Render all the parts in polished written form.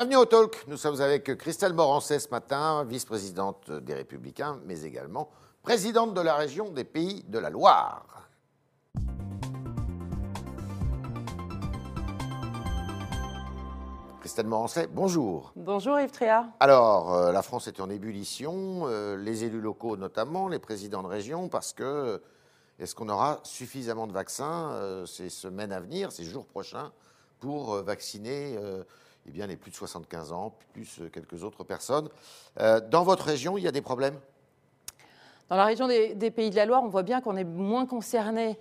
Bienvenue au Talk. Nous sommes avec Christelle Morançais ce matin, vice-présidente des Républicains, mais également présidente de la région des Pays de la Loire. Christelle Morançais, bonjour. Bonjour Yves Tria. Alors, la France est en ébullition, les élus locaux notamment, les présidents de région, parce que est-ce qu'on aura suffisamment de vaccins ces semaines à venir, ces jours prochains, pour vacciner eh bien, les plus de 75 ans, plus quelques autres personnes. Dans votre région, il y a des problèmes ? Dans la région des Pays de la Loire, on voit bien qu'on est moins concerné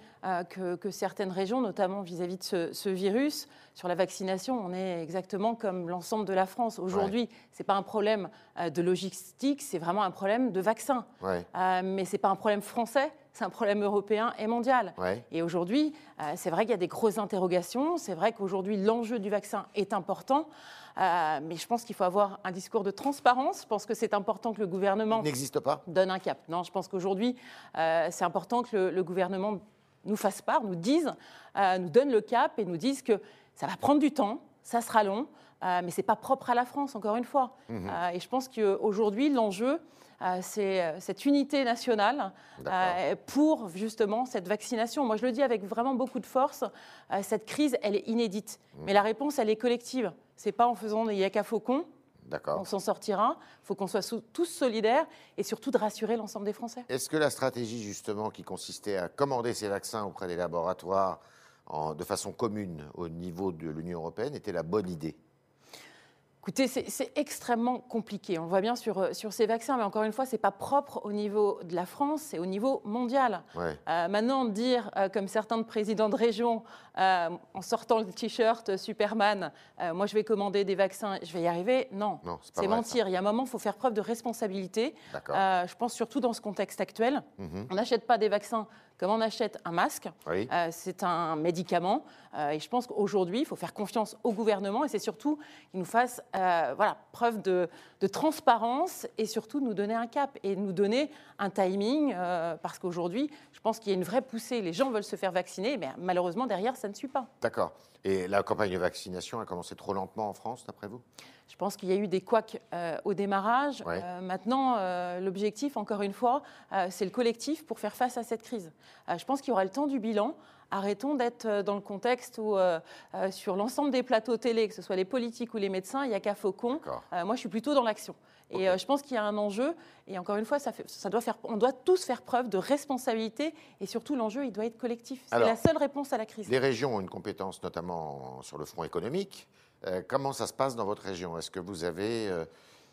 que certaines régions, notamment vis-à-vis de ce virus. Sur la vaccination, on est exactement comme l'ensemble de la France. Aujourd'hui, ce n'est pas un problème de logistique, c'est vraiment un problème de vaccin. Ouais. Mais ce n'est pas un problème français. C'est un problème européen et mondial. Ouais. Et aujourd'hui, c'est vrai qu'il y a des grosses interrogations. C'est vrai qu'aujourd'hui, l'enjeu du vaccin est important. Mais je pense qu'il faut avoir un discours de transparence. Je pense que c'est important que le gouvernement... Il n'existe pas. ...donne un cap. Non, je pense qu'aujourd'hui, c'est important que le gouvernement nous fasse part, nous dise, nous donne le cap et nous dise que ça va prendre du temps, ça sera long, mais ce n'est pas propre à la France, encore une fois. Mmh. Et je pense qu'aujourd'hui, l'enjeu... c'est cette unité nationale pour justement cette vaccination. Moi, je le dis avec vraiment beaucoup de force, cette crise, elle est inédite. Mmh. Mais la réponse, elle est collective. Ce n'est pas en faisant des yaka faucons qu'on s'en sortira. Il faut qu'on soit tous solidaires et surtout de rassurer l'ensemble des Français. Est-ce que la stratégie, justement, qui consistait à commander ces vaccins auprès des laboratoires de façon commune au niveau de l'Union européenne était la bonne idée ? Écoutez, c'est extrêmement compliqué. On le voit bien sur ces vaccins, mais encore une fois, ce n'est pas propre au niveau de la France, c'est au niveau mondial. Ouais. Maintenant, dire, comme certains présidents de région, en sortant le t-shirt Superman, moi je vais commander des vaccins, je vais y arriver, non c'est mentir. Ça. Il y a un moment, il faut faire preuve de responsabilité. Je pense surtout dans ce contexte actuel. Mm-hmm. On n'achète pas des vaccins comme on achète un masque. Oui. C'est un médicament. Et je pense qu'aujourd'hui, il faut faire confiance au gouvernement et c'est surtout qu'il nous fasse preuve de transparence et surtout nous donner un cap et nous donner un timing. Parce qu'aujourd'hui, je pense qu'il y a une vraie poussée. Les gens veulent se faire vacciner, mais malheureusement, derrière, ça ne suit pas. D'accord. Et la campagne de vaccination a commencé trop lentement en France, d'après vous ? Je pense qu'il y a eu des couacs au démarrage. Ouais. Maintenant, l'objectif, encore une fois, c'est le collectif pour faire face à cette crise. Je pense qu'il y aura le temps du bilan. Arrêtons d'être dans le contexte où, sur l'ensemble des plateaux télé, que ce soit les politiques ou les médecins, il n'y a qu'à faucon. Moi, je suis plutôt dans l'action. Okay. Et je pense qu'il y a un enjeu. Et encore une fois, on doit tous faire preuve de responsabilité. Et surtout, l'enjeu, il doit être collectif. C'est la seule réponse à la crise. Les régions ont une compétence, notamment sur le front économique. Comment ça se passe dans votre région ? Est-ce que vous avez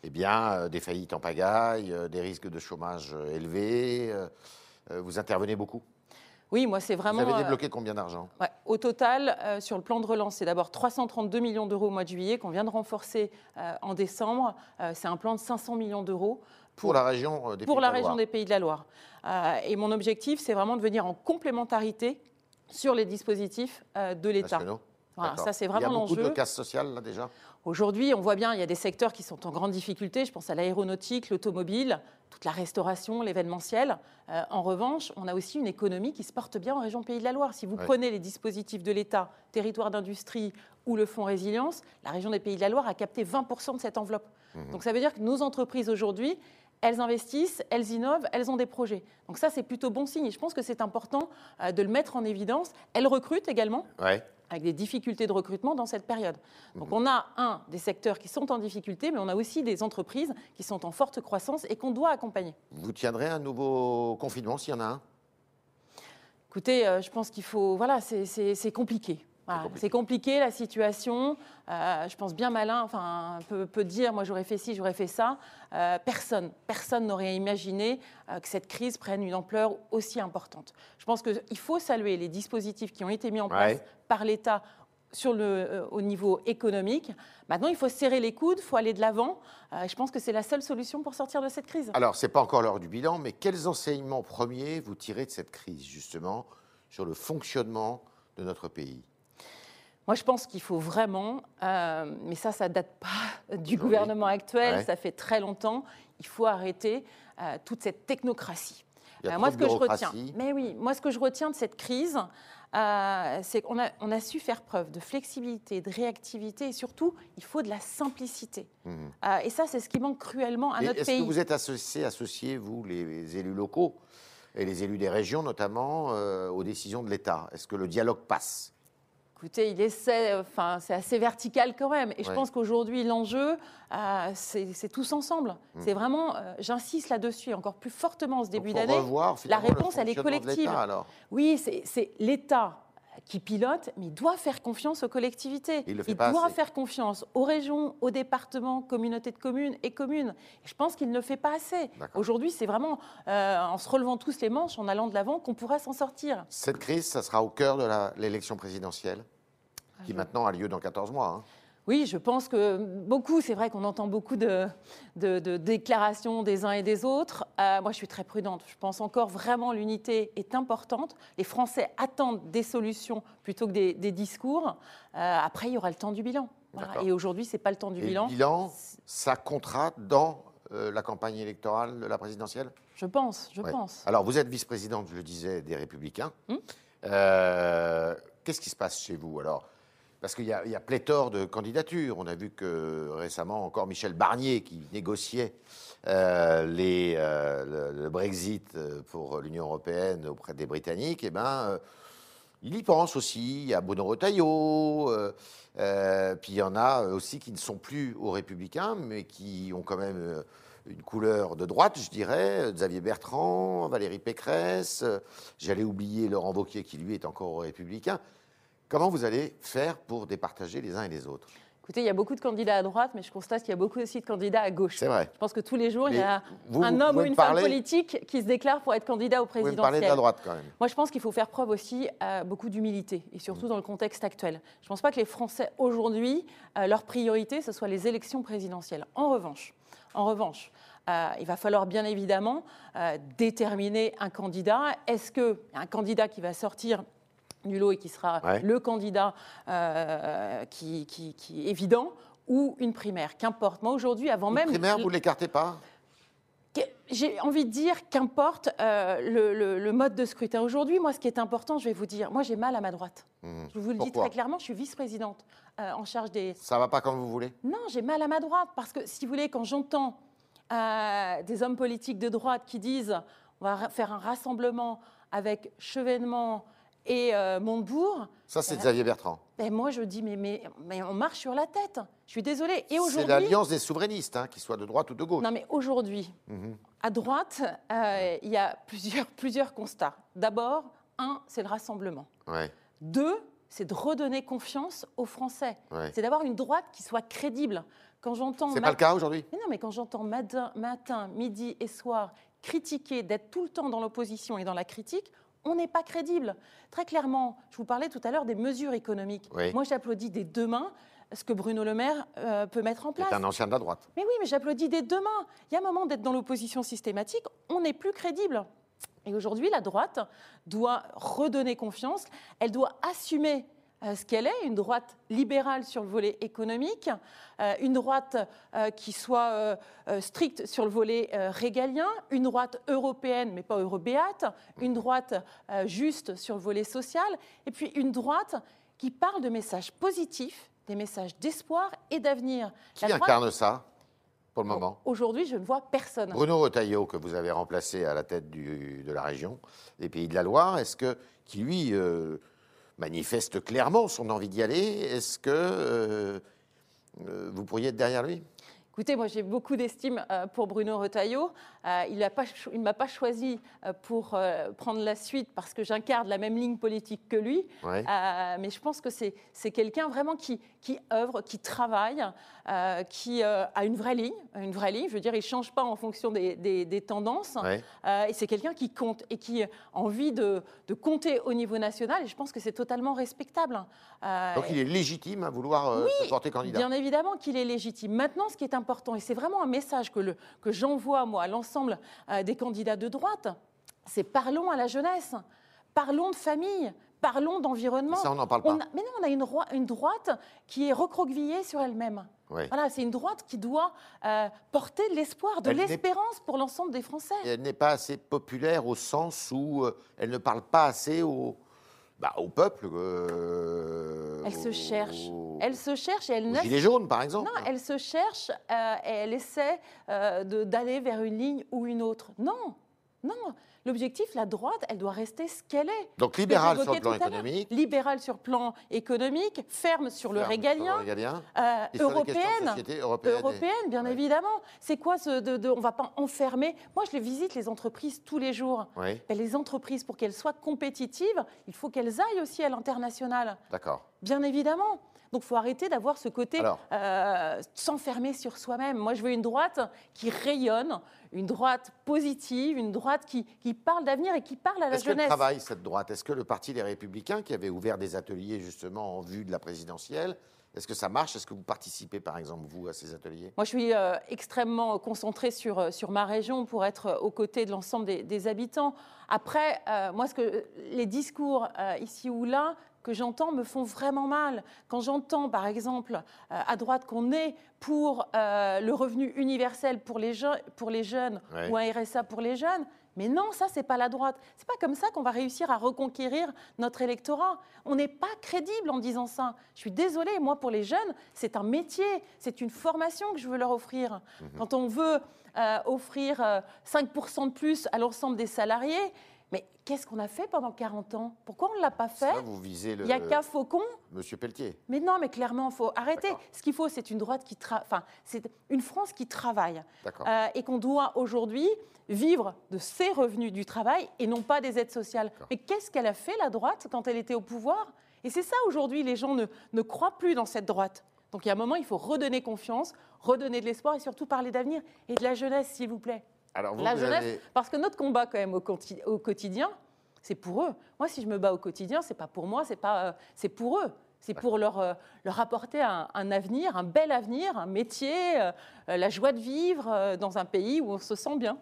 des faillites en pagaille, des risques de chômage élevés ? Vous intervenez beaucoup ? Oui, moi, c'est vraiment… Vous avez débloqué combien d'argent ? Ouais, au total, sur le plan de relance, c'est d'abord 332 millions d'euros au mois de juillet qu'on vient de renforcer en décembre. C'est un plan de 500 millions d'euros. Pour la région des Pays de la Loire. Et mon objectif, c'est vraiment de venir en complémentarité sur les dispositifs de l'État. Voilà, ça, c'est vraiment l'enjeu. Il y a beaucoup de casse sociale, là, déjà ? Aujourd'hui, on voit bien, il y a des secteurs qui sont en grande difficulté. Je pense à l'aéronautique, l'automobile, toute la restauration, l'événementiel. En revanche, on a aussi une économie qui se porte bien en région Pays de la Loire. Si vous prenez les dispositifs de l'État, territoire d'industrie ou le fonds résilience, la région des Pays de la Loire a capté 20% de cette enveloppe. Mmh. Donc, ça veut dire que nos entreprises, aujourd'hui, elles investissent, elles innovent, elles ont des projets. Donc ça, c'est plutôt bon signe. Et je pense que c'est important de le mettre en évidence. Elles recrutent également, avec des difficultés de recrutement dans cette période. Donc on a, des secteurs qui sont en difficulté, mais on a aussi des entreprises qui sont en forte croissance et qu'on doit accompagner. Vous tiendrez un nouveau confinement, s'il y en a un ? Écoutez, je pense qu'il faut... Voilà, c'est compliqué. Voilà, c'est compliqué la situation, je pense bien malin, enfin peut dire moi j'aurais fait ci, j'aurais fait ça, personne n'aurait imaginé que cette crise prenne une ampleur aussi importante. Je pense qu'il faut saluer les dispositifs qui ont été mis en place par l'État au niveau économique. Maintenant, il faut serrer les coudes, il faut aller de l'avant. Je pense que c'est la seule solution pour sortir de cette crise. Alors, ce n'est pas encore l'heure du bilan, mais quels enseignements premiers vous tirez de cette crise, justement, sur le fonctionnement de notre pays ? Moi, je pense qu'il faut vraiment, mais ça ne date pas du gouvernement actuel, ça fait très longtemps, il faut arrêter toute cette technocratie. Moi, ce que je retiens de cette crise, c'est qu'on a su faire preuve de flexibilité, de réactivité et surtout, il faut de la simplicité. Et ça, c'est ce qui manque cruellement à notre pays. Est-ce que vous êtes associés, vous, les élus locaux et les élus des régions notamment, aux décisions de l'État? Est-ce que le dialogue passe? Écoutez, il essaie, enfin, c'est assez vertical quand même. Et je pense qu'aujourd'hui, l'enjeu, c'est tous ensemble. C'est vraiment, j'insiste là-dessus, encore plus fortement en ce début d'année. La réponse, elle est collective. Alors. Oui, c'est l'État qui pilote, mais il doit faire confiance aux collectivités. Il doit faire confiance aux régions, aux départements, communautés de communes et communes. Et je pense qu'il ne le fait pas assez. Aujourd'hui, c'est vraiment en se relevant tous les manches, en allant de l'avant, qu'on pourra s'en sortir. Cette crise, ça sera au cœur de l'élection présidentielle, qui maintenant a lieu dans 14 mois. Hein. Oui, je pense que beaucoup, c'est vrai qu'on entend beaucoup de déclarations des uns et des autres. Moi, je suis très prudente. Je pense encore vraiment l'unité est importante. Les Français attendent des solutions plutôt que des discours. Après, il y aura le temps du bilan. Voilà. Et aujourd'hui, ce n'est pas le temps du bilan. Le bilan, ça comptera dans la campagne électorale de la présidentielle ? Je pense. Alors, vous êtes vice-présidente, je le disais, des Républicains. Qu'est-ce qui se passe chez vous alors ? Parce qu'il y a pléthore de candidatures. On a vu que récemment, encore Michel Barnier qui négociait le Brexit pour l'Union européenne auprès des Britanniques. Eh ben, il y pense aussi. Il y a Bruno Retailleau. Puis il y en a aussi qui ne sont plus aux Républicains, mais qui ont quand même une couleur de droite, je dirais. Xavier Bertrand, Valérie Pécresse. J'allais oublier Laurent Wauquiez qui, lui, est encore aux Républicains. Comment vous allez faire pour départager les uns et les autres? Écoutez, il y a beaucoup de candidats à droite, mais je constate qu'il y a beaucoup aussi de candidats à gauche. C'est vrai. Je pense que tous les jours, il y a un homme ou une femme politique qui se déclare pour être candidat au présidentiel. Vous parlez de la droite quand même. Moi, je pense qu'il faut faire preuve aussi beaucoup d'humilité, et surtout dans le contexte actuel. Je ne pense pas que les Français, aujourd'hui, leur priorité, ce soit les élections présidentielles. En revanche, il va falloir bien évidemment déterminer un candidat. Est-ce qu'un candidat qui va sortir du lot et qui sera le candidat qui est évident, ou une primaire, qu'importe. Moi, aujourd'hui, avant même... Une primaire, vous ne l'écartez pas? J'ai envie de dire qu'importe le mode de scrutin. Aujourd'hui, moi, ce qui est important, je vais vous dire, moi, j'ai mal à ma droite. Je vous le dis très clairement, je suis vice-présidente en charge des... Ça ne va pas comme vous voulez? Non, j'ai mal à ma droite, parce que, si vous voulez, quand j'entends des hommes politiques de droite qui disent « on va faire un rassemblement avec Chevènement », et Montebourg... Ça, c'est Xavier Bertrand. Ben moi, je dis, mais on marche sur la tête. Je suis désolée. Et aujourd'hui, c'est l'alliance des souverainistes, qu'ils soient de droite ou de gauche. Non, mais aujourd'hui, à droite, il y a plusieurs constats. D'abord, un, c'est le rassemblement. Deux, c'est de redonner confiance aux Français. C'est d'avoir une droite qui soit crédible. C'est pas le cas aujourd'hui? Non, mais quand j'entends matin, midi et soir critiquer, d'être tout le temps dans l'opposition et dans la critique... On n'est pas crédible. Très clairement, je vous parlais tout à l'heure des mesures économiques. Moi, j'applaudis dès demain ce que Bruno Le Maire peut mettre en place. C'est un ancien de la droite. Mais oui, mais j'applaudis dès demain. Il y a un moment d'être dans l'opposition systématique, on n'est plus crédible. Et aujourd'hui, la droite doit redonner confiance. Elle doit assumer ce qu'elle est, une droite libérale sur le volet économique, une droite qui soit stricte sur le volet régalien, une droite européenne mais pas eurobéate, une droite juste sur le volet social, et puis une droite qui parle de messages positifs, des messages d'espoir et d'avenir. Qui incarne ça ? Pour le moment. Aujourd'hui, je ne vois personne. Bruno Retailleau, que vous avez remplacé à la tête de la région, des Pays de la Loire, qui lui... manifeste clairement son envie d'y aller. Est-ce que vous pourriez être derrière lui? Écoutez, moi j'ai beaucoup d'estime pour Bruno Retailleau. Il ne m'a pas choisi pour prendre la suite parce que j'incarne la même ligne politique que lui. Mais je pense que c'est quelqu'un vraiment qui œuvre, qui travaille, qui a une vraie ligne. Je veux dire, il ne change pas en fonction des tendances. Et c'est quelqu'un qui compte et qui a envie de compter au niveau national. Et je pense que c'est totalement respectable. Donc il est légitime à vouloir se porter candidat? Bien évidemment qu'il est légitime. Maintenant, ce qui est important, et c'est vraiment un message que j'envoie moi à l'ensemble des candidats de droite, c'est parlons à la jeunesse, parlons de famille, parlons d'environnement. Ça, on n'en parle pas. Mais non, on a une droite qui est recroquevillée sur elle-même. Voilà, c'est une droite qui doit porter de l'espoir, de l'espérance pour l'ensemble des Français. Et elle n'est pas assez populaire au sens où elle ne parle pas assez aux... Au peuple. Elle se cherche. Elle se cherche et elle naît. Gilets jaunes, par exemple. Non, elle se cherche et elle essaie d'aller vers une ligne ou une autre. Non, non. L'objectif, la droite, elle doit rester ce qu'elle est. Donc libérale sur le plan économique. Libérale sur le plan économique, ferme sur le régalien, européenne, bien évidemment. C'est quoi ce on ne va pas enfermer. Moi, je les visite, les entreprises, tous les jours. Oui. Ben, les entreprises, pour qu'elles soient compétitives, il faut qu'elles aillent aussi à l'international. D'accord. Bien évidemment. Donc, il faut arrêter d'avoir ce côté s'enfermer sur soi-même. Moi, je veux une droite qui rayonne, une droite positive, une droite qui parle d'avenir et qui parle à la jeunesse. Est-ce qu'elle travaille, cette droite? Est-ce que le Parti des Républicains, qui avait ouvert des ateliers justement en vue de la présidentielle, est-ce que ça marche? Est-ce que vous participez, par exemple, vous, à ces ateliers? Moi, je suis extrêmement concentrée sur ma région pour être aux côtés de l'ensemble des habitants. Après, moi, les discours ici ou là que j'entends me font vraiment mal. Quand j'entends, par exemple, à droite qu'on est pour le revenu universel pour les jeunes ouais. ou un RSA pour les jeunes, mais non, ça, c'est pas la droite. C'est pas comme ça qu'on va réussir à reconquérir notre électorat. On n'est pas crédible en disant ça. Je suis désolée, moi, pour les jeunes, c'est un métier, c'est une formation que je veux leur offrir. Quand on veut offrir 5% de plus à l'ensemble des salariés, mais qu'est-ce qu'on a fait pendant 40 ans? Pourquoi on ne l'a pas fait? Ça, vous visez le... Il n'y a qu'à Faucon. Monsieur Pelletier. Mais non, mais clairement, il faut arrêter. Ce qu'il faut, c'est une droite qui c'est une France qui travaille. Et qu'on doit aujourd'hui vivre de ses revenus du travail et non pas des aides sociales. Mais qu'est-ce qu'elle a fait, la droite, quand elle était au pouvoir? Et c'est ça, aujourd'hui, les gens ne croient plus dans cette droite. Donc, il y a un moment, il faut redonner confiance, redonner de l'espoir et surtout parler d'avenir et de la jeunesse, s'il vous plaît. Alors la jeunesse, parce que notre combat quand même au quotidien, c'est pour eux. Moi, si je me bats au quotidien, c'est pas pour moi, c'est pour eux. C'est pour leur apporter un avenir, un bel avenir, un métier, la joie de vivre dans un pays où on se sent bien.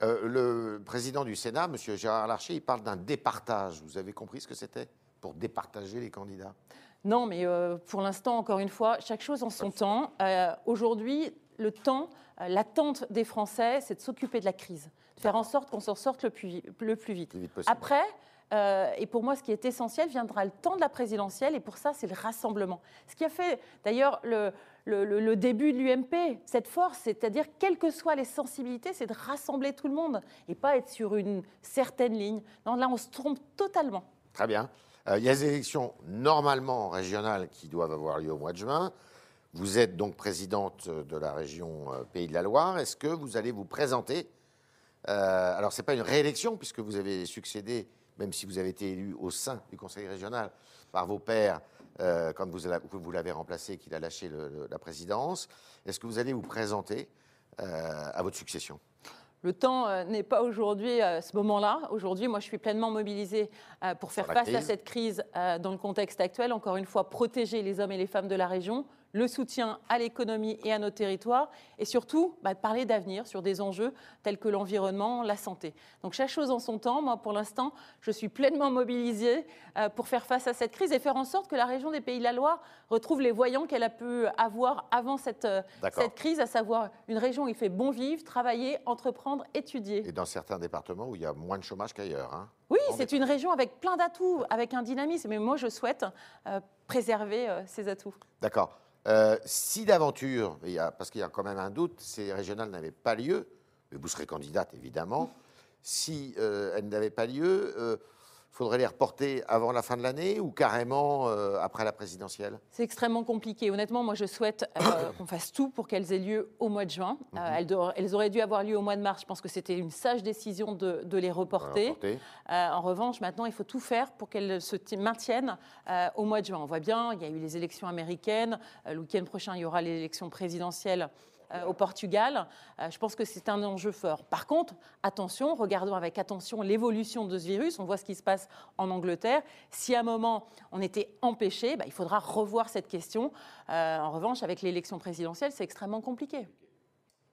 Le président du Sénat, M. Gérard Larcher, il parle d'un départage. Vous avez compris ce que c'était pour départager les candidats? Non, mais pour l'instant, encore une fois, chaque chose en son temps. Aujourd'hui, le temps, l'attente des Français, c'est de s'occuper de la crise, de faire en sorte qu'on s'en sorte le plus vite. Après, et pour moi, ce qui est essentiel, viendra le temps de la présidentielle, et pour ça, c'est le rassemblement. Ce qui a fait, d'ailleurs, le début de l'UMP, cette force, c'est-à-dire, quelles que soient les sensibilités, c'est de rassembler tout le monde, et pas être sur une certaine ligne. Non, là, on se trompe totalement. Très bien. Il y a des élections, normalement, régionales, qui doivent avoir lieu au mois de juin. Vous êtes donc présidente de la région Pays de la Loire. Est-ce que vous allez vous présenter? Alors, ce n'est pas une réélection, puisque vous avez succédé, même si vous avez été élu au sein du Conseil régional par vos pairs, quand vous l'avez remplacé, qu'il a lâché la présidence. Est-ce que vous allez vous présenter à votre succession? Le temps n'est pas aujourd'hui ce moment-là. Aujourd'hui, moi, je suis pleinement mobilisée pour faire face à cette crise dans le contexte actuel. Encore une fois, protéger les hommes et les femmes de la région, le soutien à l'économie et à nos territoires, et surtout parler d'avenir sur des enjeux tels que l'environnement, la santé. Donc chaque chose en son temps. Moi, pour l'instant, je suis pleinement mobilisée pour faire face à cette crise et faire en sorte que la région des Pays de la Loire retrouve les voyants qu'elle a pu avoir avant cette crise, à savoir une région où il fait bon vivre, travailler, entreprendre, étudier. Et dans certains départements où il y a moins de chômage qu'ailleurs, hein? Oui, c'est une région avec plein d'atouts, avec un dynamisme. Mais moi, je souhaite préserver ces atouts. D'accord. Si d'aventure, parce qu'il y a quand même un doute, ces régionales n'avaient pas lieu, mais vous serez candidate évidemment, si elles n'avaient pas lieu, faudrait les reporter avant la fin de l'année ou carrément après la présidentielle? C'est extrêmement compliqué. Honnêtement, moi, je souhaite qu'on fasse tout pour qu'elles aient lieu au mois de juin. Elles auraient dû avoir lieu au mois de mars. Je pense que c'était une sage décision de les reporter. En revanche, maintenant, il faut tout faire pour qu'elles se maintiennent au mois de juin. On voit bien, il y a eu les élections américaines. Le week-end prochain, il y aura l'élection présidentielle au Portugal. Je pense que c'est un enjeu fort. Par contre, attention, regardons avec attention l'évolution de ce virus. On voit ce qui se passe en Angleterre. Si à un moment, on était empêché, il faudra revoir cette question. En revanche, avec l'élection présidentielle, c'est extrêmement compliqué.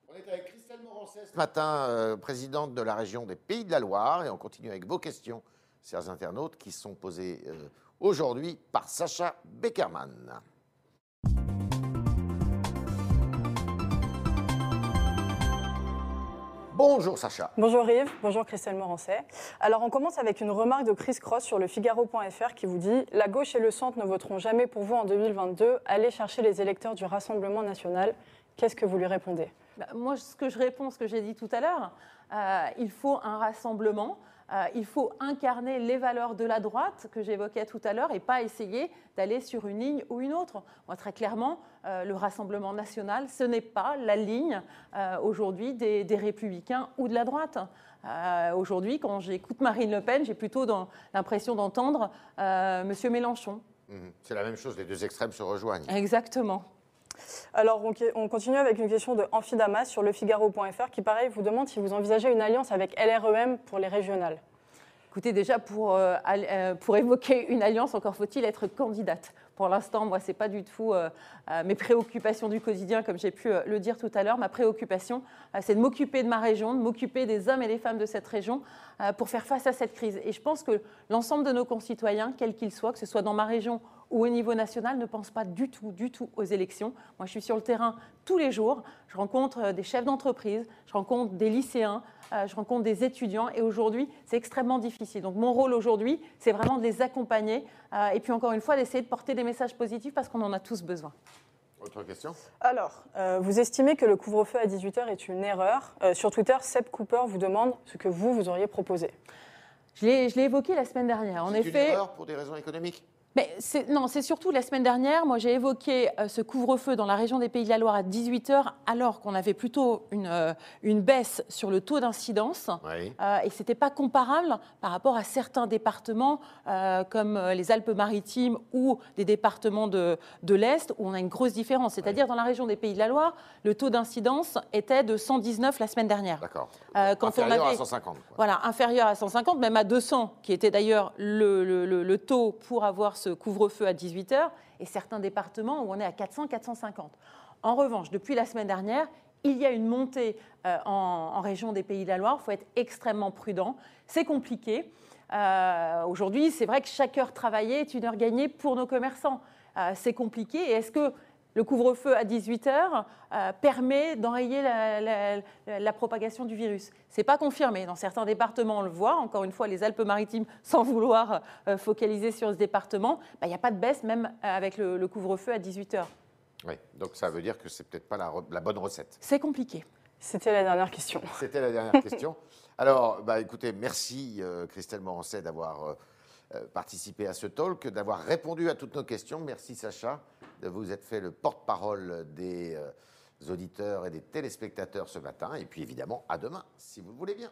On est avec Christelle Morançais ce matin, présidente de la région des Pays de la Loire. Et on continue avec vos questions, chers internautes, qui sont posées aujourd'hui par Sacha Beckerman. Bonjour Sacha. Bonjour Yves, bonjour Christelle Morançais. Alors on commence avec une remarque de Chris Cross sur le Figaro.fr qui vous dit « La gauche et le centre ne voteront jamais pour vous en 2022. Allez chercher les électeurs du Rassemblement National. » Qu'est-ce que vous lui répondez ? Moi, ce que je réponds, ce que j'ai dit tout à l'heure, il faut un rassemblement, il faut incarner les valeurs de la droite que j'évoquais tout à l'heure et pas essayer d'aller sur une ligne ou une autre. Moi, très clairement, le Rassemblement National, ce n'est pas la ligne aujourd'hui des Républicains ou de la droite. Aujourd'hui, quand j'écoute Marine Le Pen, j'ai plutôt l'impression d'entendre M. Mélenchon. C'est la même chose, les deux extrêmes se rejoignent. Exactement. Alors, on continue avec une question de Amphidamas sur lefigaro.fr qui, pareil, vous demande si vous envisagez une alliance avec LREM pour les régionales. Écoutez, déjà, pour évoquer une alliance, encore faut-il être candidate. Pour l'instant, moi, ce n'est pas du tout mes préoccupations du quotidien, comme j'ai pu le dire tout à l'heure. Ma préoccupation, c'est de m'occuper de ma région, de m'occuper des hommes et des femmes de cette région pour faire face à cette crise. Et je pense que l'ensemble de nos concitoyens, quels qu'ils soient, que ce soit dans ma région ou au niveau national, ne pensent pas du tout aux élections. Moi, je suis sur le terrain tous les jours. Je rencontre des chefs d'entreprise, je rencontre des lycéens, je rencontre des étudiants. Et aujourd'hui, c'est extrêmement difficile. Donc, mon rôle aujourd'hui, c'est vraiment de les accompagner. Et puis, encore une fois, d'essayer de porter des messages positifs parce qu'on en a tous besoin. Autre question ? Alors, vous estimez que le couvre-feu à 18h est une erreur. Sur Twitter, Seb Cooper vous demande ce que vous auriez proposé. Je l'ai évoqué la semaine dernière. En effet, c'est une erreur pour des raisons économiques ? Mais non, c'est surtout la semaine dernière, moi j'ai évoqué ce couvre-feu dans la région des Pays de la Loire à 18h alors qu'on avait plutôt une baisse sur le taux d'incidence. Oui. Et ce n'était pas comparable par rapport à certains départements comme les Alpes-Maritimes ou des départements de l'Est où on a une grosse différence. C'est-à-dire dans la région des Pays de la Loire, le taux d'incidence était de 119 la semaine dernière. D'accord. Inférieur à 150. Quoi. Voilà, inférieur à 150, même à 200, qui était d'ailleurs le taux pour avoir ce couvre-feu à 18h et certains départements où on est à 400, 450. En revanche, depuis la semaine dernière, il y a une montée en région des Pays de la Loire. Il faut être extrêmement prudent. C'est compliqué. Aujourd'hui, c'est vrai que chaque heure travaillée est une heure gagnée pour nos commerçants. C'est compliqué. Et est-ce que le couvre-feu à 18h permet d'enrayer la propagation du virus. Ce n'est pas confirmé. Dans certains départements, on le voit. Encore une fois, les Alpes-Maritimes, sans vouloir focaliser sur ce département, il n'y a pas de baisse, même avec le couvre-feu à 18h. Oui, donc ça veut dire que ce n'est peut-être pas la bonne recette. C'est compliqué. C'était la dernière question. C'était la dernière question. Alors, écoutez, merci Christelle Morançais d'avoir participer à ce talk, d'avoir répondu à toutes nos questions. Merci Sacha de vous être fait le porte-parole des auditeurs et des téléspectateurs ce matin. Et puis évidemment, à demain, si vous le voulez bien.